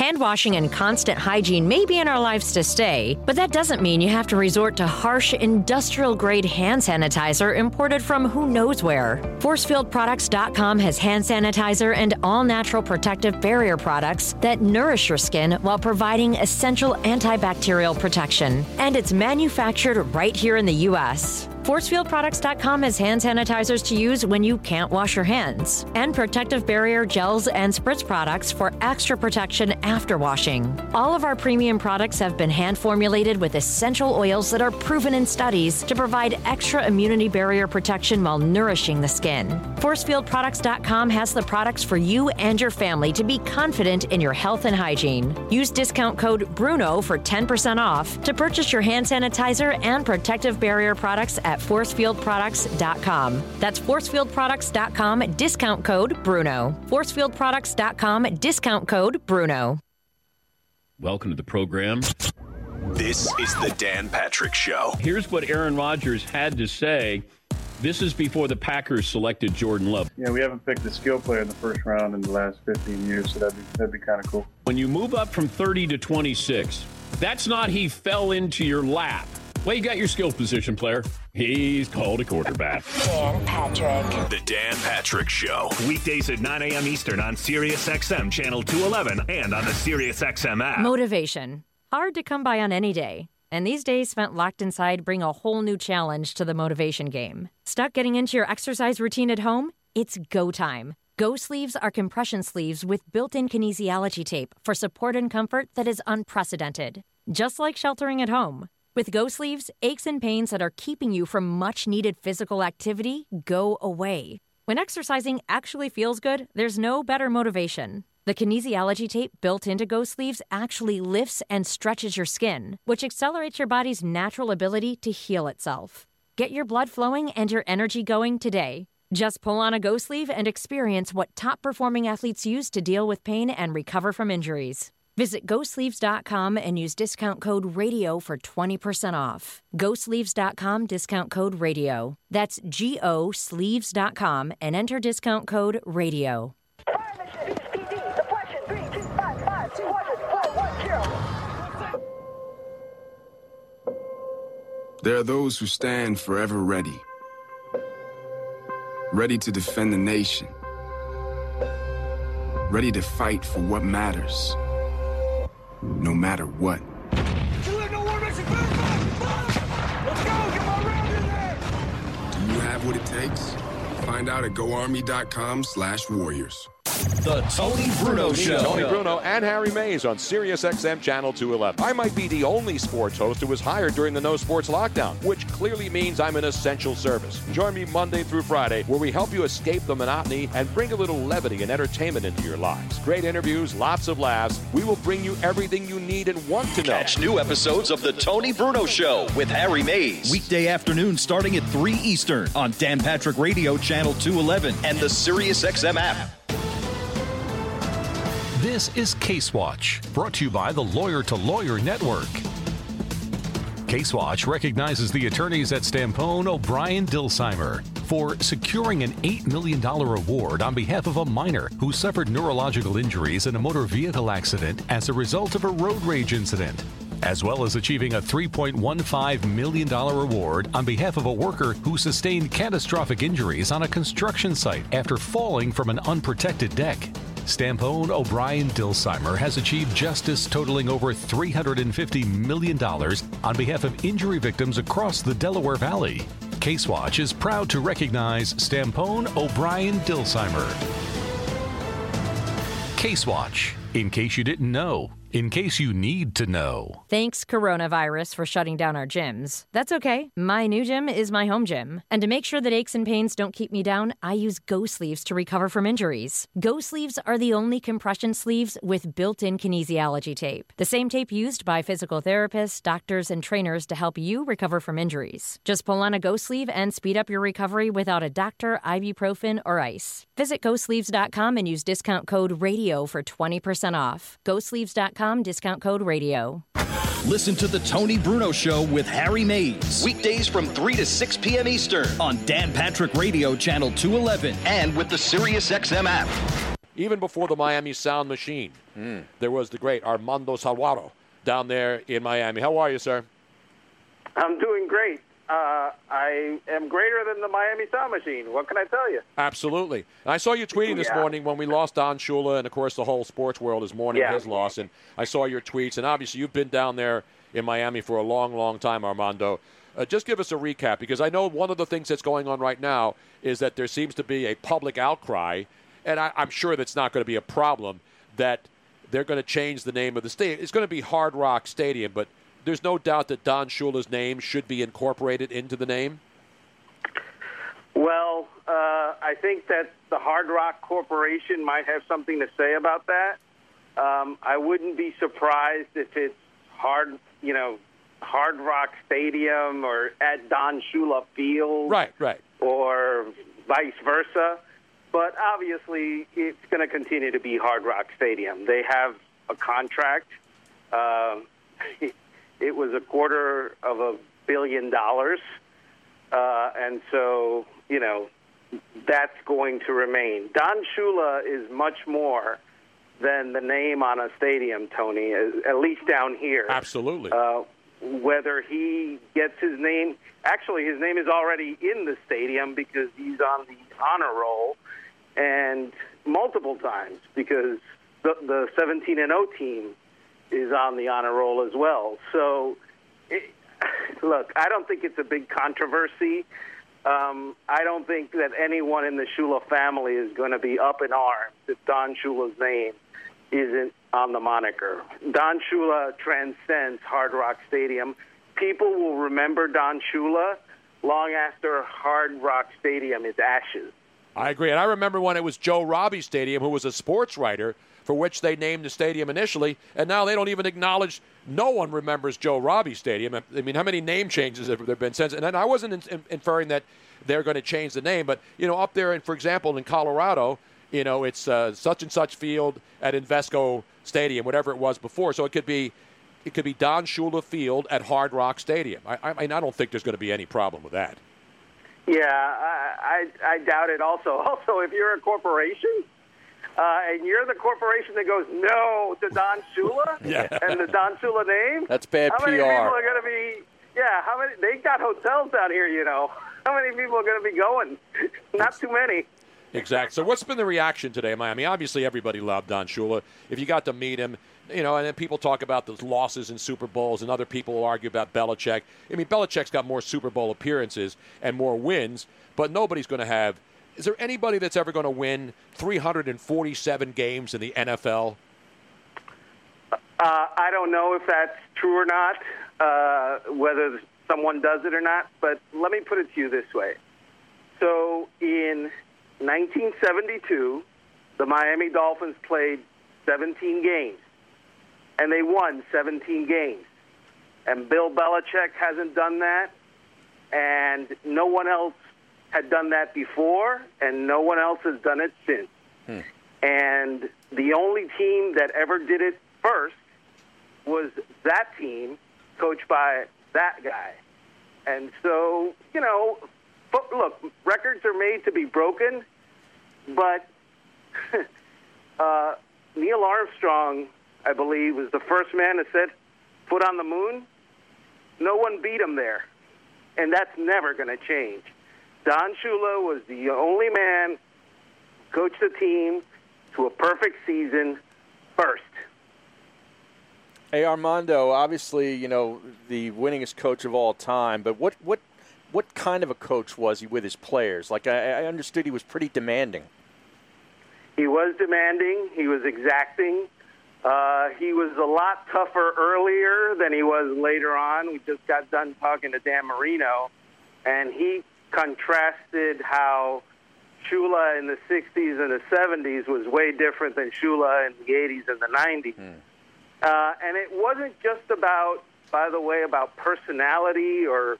Hand washing and constant hygiene may be in our lives to stay, but that doesn't mean you have to resort to harsh, industrial-grade hand sanitizer imported from who knows where. Forcefieldproducts.com has hand sanitizer and all-natural protective barrier products that nourish your skin while providing essential antibacterial protection. And it's manufactured right here in the U.S. Forcefieldproducts.com has hand sanitizers to use when you can't wash your hands, and protective barrier gels and spritz products for extra protection after washing. All of our premium products have been hand formulated with essential oils that are proven in studies to provide extra immunity barrier protection while nourishing the skin. Forcefieldproducts.com has the products for you and your family to be confident in your health and hygiene. Use discount code BRUNO for 10% off to purchase your hand sanitizer and protective barrier products at forcefieldproducts.com. That's forcefieldproducts.com, discount code Bruno. Forcefieldproducts.com, discount code Bruno. Welcome to the program. This is the Dan Patrick Show. Here's what Aaron Rodgers had to say. This is before the Packers selected Jordan Love. Yeah, we haven't picked a skill player in the first round in the last 15 years, so that'd be kind of cool. When you move up from 30 to 26, that's not he fell into your lap. Well, you got your skill position player. He's called a quarterback. Dan Patrick. The Dan Patrick Show. Weekdays at 9 a.m. Eastern on Sirius XM Channel 211 and on the Sirius XM app. Motivation. Hard to come by on any day. And these days spent locked inside bring a whole new challenge to the motivation game. Stuck getting into your exercise routine at home? It's go time. Go Sleeves are compression sleeves with built-in kinesiology tape for support and comfort that is unprecedented. Just like sheltering at home. With GoSleeves, aches and pains that are keeping you from much-needed physical activity go away. When exercising actually feels good, there's no better motivation. The kinesiology tape built into GoSleeves actually lifts and stretches your skin, which accelerates your body's natural ability to heal itself. Get your blood flowing and your energy going today. Just pull on a GoSleeve and experience what top-performing athletes use to deal with pain and recover from injuries. Visit GhostSleeves.com and use discount code RADIO for 20% off. GhostSleeves.com, discount code RADIO. That's GoSleeves.com and enter discount code RADIO. There are those who stand forever ready. Ready to defend the nation. Ready to fight for what matters. No matter what. Do you have what it takes? Find out at GoArmy.com/warriors. The Tony Bruno Show. Tony Bruno and Harry Mays on Sirius XM Channel 211. I might be the only sports host who was hired during the no sports lockdown, which clearly means I'm an essential service. Join me Monday through Friday, where we help you escape the monotony and bring a little levity and entertainment into your lives. Great interviews, lots of laughs. We will bring you everything you need and want to know. Catch new episodes of The Tony Bruno Show with Harry Mays. Weekday afternoon starting at 3 Eastern on Dan Patrick Radio Channel 211 and the Sirius XM app. This is Case Watch, brought to you by the Lawyer to Lawyer Network. Case Watch recognizes the attorneys at Stampone O'Brien Dilsheimer for securing an $8 million award on behalf of a minor who suffered neurological injuries in a motor vehicle accident as a result of a road rage incident, as well as achieving a $3.15 million award on behalf of a worker who sustained catastrophic injuries on a construction site after falling from an unprotected deck. Stampone O'Brien Dilsheimer has achieved justice totaling over $350 million on behalf of injury victims across the Delaware Valley. CaseWatch is proud to recognize Stampone O'Brien Dilsheimer. CaseWatch, in case you didn't know, in case you need to know. Thanks, coronavirus, for shutting down our gyms. That's okay. My new gym is my home gym. And to make sure that aches and pains don't keep me down, I use GoSleeves to recover from injuries. GoSleeves are the only compression sleeves with built-in kinesiology tape, the same tape used by physical therapists, doctors, and trainers to help you recover from injuries. Just pull on a GoSleeve and speed up your recovery without a doctor, ibuprofen, or ice. Visit GoSleeves.com and use discount code RADIO for 20% off. GoSleeves.com, discount code RADIO. Listen to The Tony Bruno Show with Harry Mays. Weekdays from 3 to 6 p.m. Eastern on Dan Patrick Radio Channel 211 and with the Sirius XM app. even before the Miami Sound Machine, there was the great Armando Salguero down there in Miami. How are you, sir? I'm doing great. I am greater than the Miami Sound Machine. What can I tell you? Absolutely. And I saw you tweeting this morning when we lost Don Shula, and, of course, the whole sports world is mourning his loss. And I saw your tweets. And, obviously, you've been down there in Miami for a long, long time, Armando. Just give us a recap, because I know one of the things that's going on right now is that there seems to be a public outcry, and I'm sure that's not going to be a problem, that they're going to change the name of the stadium. It's going to be Hard Rock Stadium, but there's no doubt that Don Shula's name should be incorporated into the name? Well, I think that the Hard Rock Corporation might have something to say about that. I wouldn't be surprised if it's Hard Rock Stadium or at Don Shula Field. Right, right. Or vice versa. But obviously, it's going to continue to be Hard Rock Stadium. They have a contract. It was $250 million, and so, that's going to remain. Don Shula is much more than the name on a stadium, Tony, at least down here. Absolutely. Whether he gets his name, actually his name is already in the stadium because he's on the honor roll, and multiple times because the 17-0 team is on the honor roll as well. So, look, I don't think it's a big controversy. I don't think that anyone in the Shula family is going to be up in arms if Don Shula's name isn't on the moniker. Don Shula transcends Hard Rock Stadium. People will remember Don Shula long after Hard Rock Stadium is ashes. I agree. And I remember when it was Joe Robbie Stadium, who was a sports writer, for which they named the stadium initially, and now they don't even acknowledge. No one remembers Joe Robbie Stadium. I mean, how many name changes have there been since? And I wasn't inferring that they're going to change the name, but, up there, for example, in Colorado, it's such and such field at Invesco Stadium, whatever it was before. So it could be Don Shula Field at Hard Rock Stadium. I don't think there's going to be any problem with that. Yeah, I doubt it also. Also, if you're a corporation, and you're the corporation that goes, no, to Don Shula and the Don Shula name? That's bad PR. How many people are going to be, they got hotels out here, How many people are going to be going? Not too many. Exactly. So what's been the reaction today in Miami? Obviously, everybody loved Don Shula. If you got to meet him, and then people talk about those losses in Super Bowls, and other people argue about Belichick. I mean, Belichick's got more Super Bowl appearances and more wins, but nobody's going to have. Is there anybody that's ever going to win 347 games in the NFL? I don't know if that's true or not, whether someone does it or not, but let me put it to you this way. So in 1972, the Miami Dolphins played 17 games, and they won 17 games. And Bill Belichick hasn't done that, and no one else had done that before, and no one else has done it since. And the only team that ever did it first was that team, coached by that guy. And so, look, records are made to be broken, but Neil Armstrong, I believe, was the first man to set foot on the moon. No one beat him there, and that's never going to change. Don Shula was the only man who coached the team to a perfect season first. Hey, Armando, obviously, the winningest coach of all time, but what kind of a coach was he with his players? Like, I understood he was pretty demanding. He was demanding. He was exacting. He was a lot tougher earlier than he was later on. We just got done talking to Dan Marino, and he contrasted how Shula in the 60s and the 70s was way different than Shula in the 80s and the 90s. And it wasn't just about, by the way, about personality or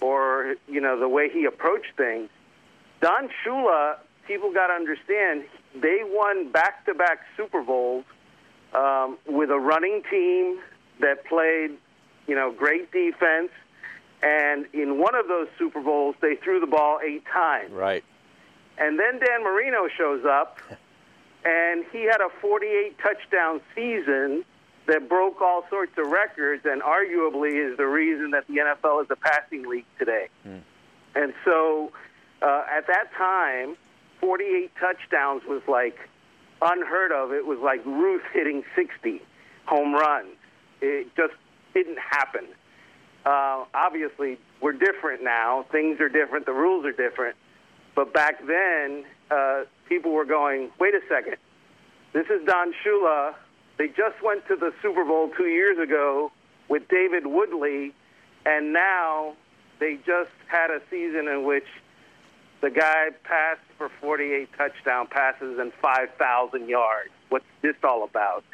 the way he approached things. Don Shula, people got to understand, they won back-to-back Super Bowls with a running team that played, great defense. And in one of those Super Bowls, they threw the ball 8 times. Right. And then Dan Marino shows up, and he had a 48-touchdown season that broke all sorts of records and arguably is the reason that the NFL is a passing league today. Mm. And so at that time, 48 touchdowns was like unheard of. It was like Ruth hitting 60 home runs. It just didn't happen. Obviously, we're different now. Things are different. The rules are different. But back then, people were going, wait a second. This is Don Shula. They just went to the Super Bowl 2 years ago with David Woodley, and now they just had a season in which the guy passed for 48 touchdown passes and 5,000 yards. What's this all about?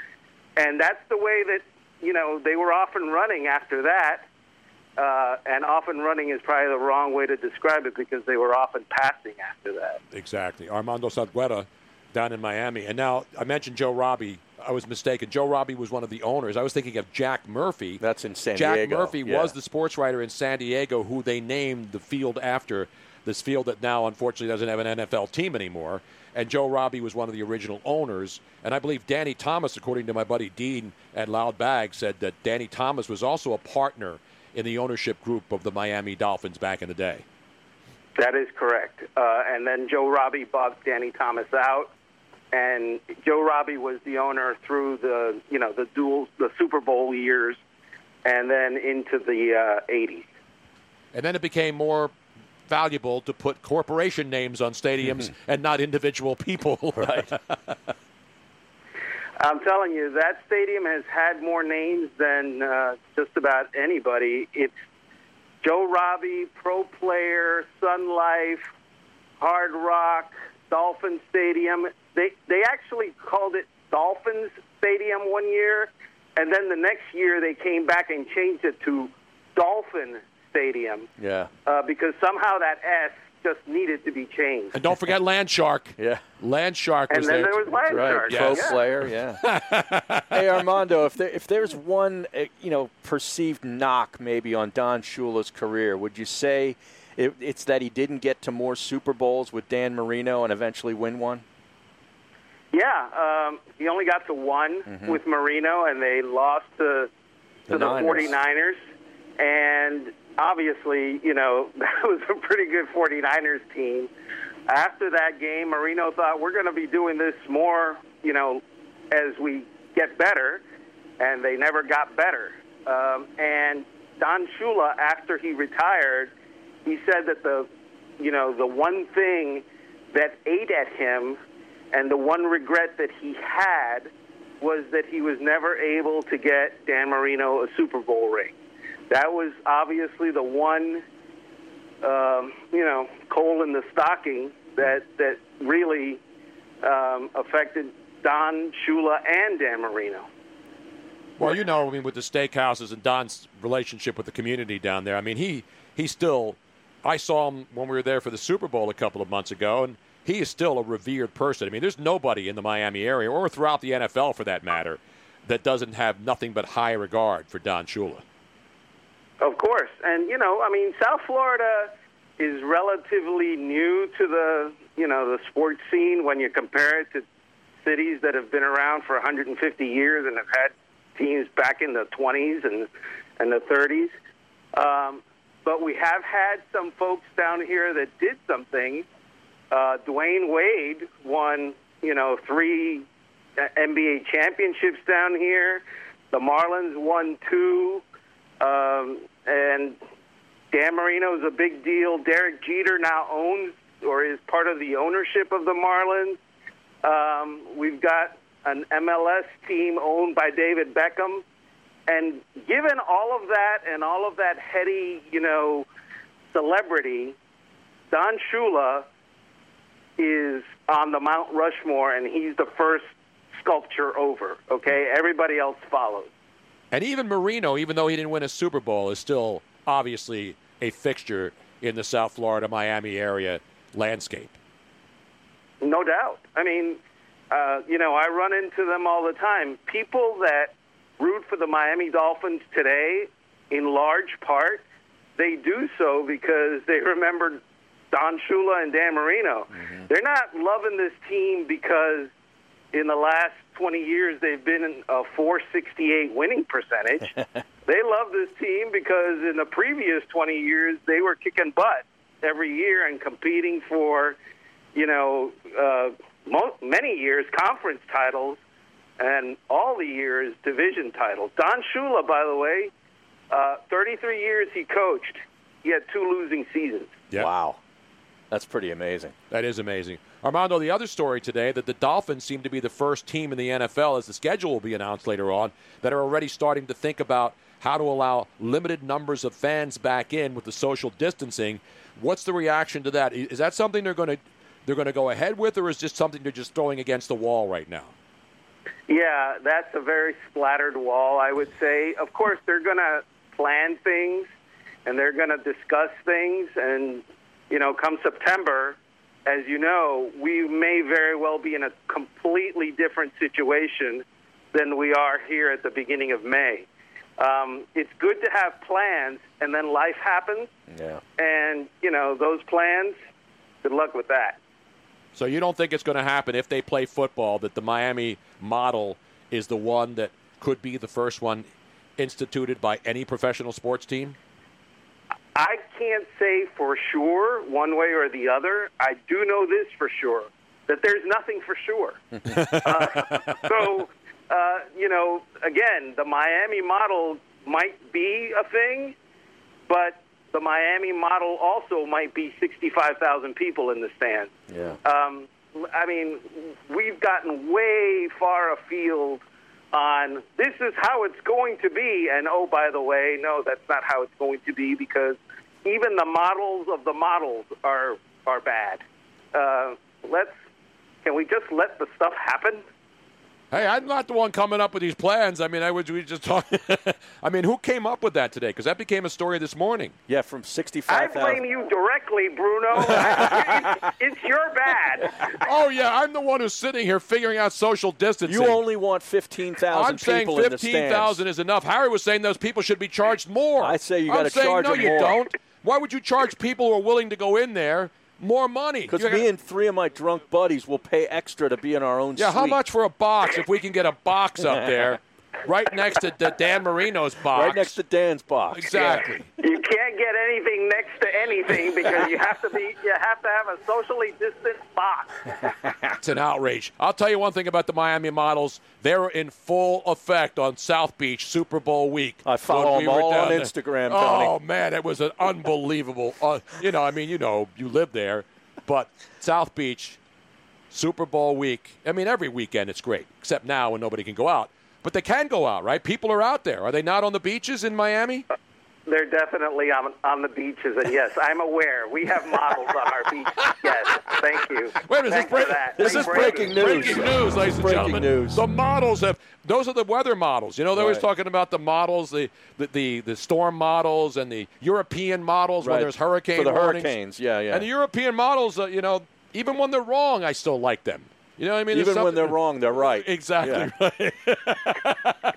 And that's the way that, you know, they were off and running after that. And often running is probably the wrong way to describe it because they were often passing after that. Exactly. Armando Salguero down in Miami. And now I mentioned Joe Robbie. I was mistaken. Joe Robbie was one of the owners. I was thinking of Jack Murphy. That's in San Diego. Jack Murphy was the sports writer in San Diego who they named the field after, this field that now unfortunately doesn't have an NFL team anymore. And Joe Robbie was one of the original owners. And I believe Danny Thomas, according to my buddy Dean at Loud Bag, said that Danny Thomas was also a partner in the ownership group of the Miami Dolphins back in the day. That is correct. And then Joe Robbie bought Danny Thomas out, and Joe Robbie was the owner through the, you know, the dual, the Super Bowl years, and then into the 80s. And then it became more valuable to put corporation names on stadiums and not individual people. Right. I'm telling you, that stadium has had more names than just about anybody. It's Joe Robbie, Pro Player, Sun Life, Hard Rock, Dolphin Stadium. They actually called it Dolphins Stadium 1 year, and then the next year they came back and changed it to Dolphin Stadium. Yeah. Because somehow that S just needed to be changed. And don't forget Landshark. Yeah. Landshark was there. And then there was Landshark. Right. Pro Player, yeah. Hey, Armando, if there's one, you know, perceived knock maybe on Don Shula's career, would you say it's that he didn't get to more Super Bowls with Dan Marino and eventually win one? Yeah. He only got to one with Marino, and they lost to the 49ers. And obviously, you know, that was a pretty good 49ers team. After that game, Marino thought, we're going to be doing this more, you know, as we get better, and they never got better. And Don Shula, after he retired, he said that the one thing that ate at him and the one regret that he had was that he was never able to get Dan Marino a Super Bowl ring. That was obviously the one, coal in the stocking that really affected Don Shula and Dan Marino. Well, you know, I mean, with the steakhouses and Don's relationship with the community down there, I mean, he still, I saw him when we were there for the Super Bowl a couple of months ago, and he is still a revered person. I mean, there's nobody in the Miami area or throughout the NFL, for that matter, that doesn't have nothing but high regard for Don Shula. Of course. And, you know, I mean, South Florida is relatively new to the, you know, the sports scene when you compare it to cities that have been around for 150 years and have had teams back in the 20s and the 30s. But we have had some folks down here that did something. Dwyane Wade won, you know, 3 NBA championships down here. The Marlins won 2. And Dan Marino's a big deal. Derek Jeter now owns or is part of the ownership of the Marlins. We've got an MLS team owned by David Beckham. And given all of that and all of that heady, you know, celebrity, Don Shula is on the Mount Rushmore, and he's the first sculpture over, okay? Everybody else follows. And even Marino, even though he didn't win a Super Bowl, is still obviously a fixture in the South Florida, Miami area landscape. No doubt. I mean, you know, I run into them all the time. People that root for the Miami Dolphins today, in large part, they do so because they remember Don Shula and Dan Marino. They're not loving this team because in the last 20 years, they've been in a .468 winning percentage. They love this team because in the previous 20 years, they were kicking butt every year and competing for, you know, many years, conference titles, and all the years, division titles. Don Shula, by the way, 33 years he coached. He had 2 losing seasons. Yep. Wow. That's pretty amazing. That is amazing. Armando, the other story today that the Dolphins seem to be the first team in the NFL, as the schedule will be announced later on, that are already starting to think about how to allow limited numbers of fans back in with the social distancing. What's the reaction to that? Is that something they're going to go ahead with, or is just something they're just throwing against the wall right now? Yeah, that's a very splattered wall, I would say. Of course, they're going to plan things, and they're going to discuss things, and, you know, come September, as you know, we may very well be in a completely different situation than we are here at the beginning of May. It's good to have plans, and then life happens. Yeah. And, you know, those plans, good luck with that. So you don't think it's going to happen if they play football, that the Miami model is the one that could be the first one instituted by any professional sports team? I can't say for sure one way or the other. I do know this for sure, that there's nothing for sure. So, you know, again, the Miami model might be a thing, but the Miami model also might be 65,000 people in the stands. Yeah. I mean, we've gotten way far afield on this is how it's going to be, and oh, by the way, no, that's not how it's going to be, because even the models of the models are bad. Can we just let the stuff happen? Hey, I'm not the one coming up with these plans. I mean, we just talked. I mean, who came up with that today? Because that became a story this morning. Yeah, from 65,000. I blame you directly, Bruno. It's your bad. Oh, yeah, I'm the one who's sitting here figuring out social distancing. You only want 15,000 people in the stands. I'm saying 15,000 is enough. Harry was saying those people should be charged more. I say you got to charge them more. I'm saying, no, you don't. Why would you charge people who are willing to go in there more money? Because me and 3 of my drunk buddies will pay extra to be in our own suite. Yeah, how much for a box if we can get a box up there right next to Dan Marino's box? Right next to Dan's box. Exactly. Yeah. You can't get anything next to anything because you have to have a socially distanced box. It's an outrage. I'll tell you one thing about the Miami models. They're in full effect on South Beach Super Bowl week. I follow them all on Instagram, Tony. Oh, man, it was an unbelievable. You live there. But South Beach Super Bowl week, I mean, every weekend it's great, except now when nobody can go out. But they can go out, right? People are out there. Are they not on the beaches in Miami? They're definitely on the beaches, and yes, I'm aware. We have models on our beaches, yes. Thank you. Wait a minute, this is breaking news. Breaking news, ladies and gentlemen. News. The models those are the weather models. You know, they're always talking about the models, the storm models and the European models when there's hurricane warnings. For the hurricanes, yeah. And the European models, even when they're wrong, I still like them. You know what I mean? Even when they're wrong, they're right. Exactly right.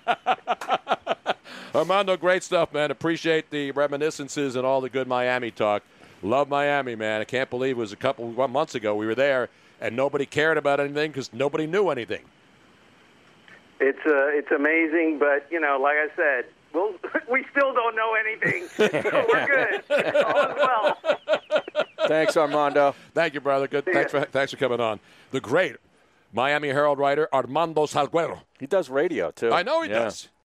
Armando, great stuff, man. Appreciate the reminiscences and all the good Miami talk. Love Miami, man. I can't believe it was a couple months ago we were there, and nobody cared about anything because nobody knew anything. It's amazing, but, you know, like I said, we still don't know anything, so we're good. All is well. Thanks, Armando. Thank you, brother. Good. Thanks for coming on. The great Miami Herald writer, Armando Salguero. He does radio, too. I know he does.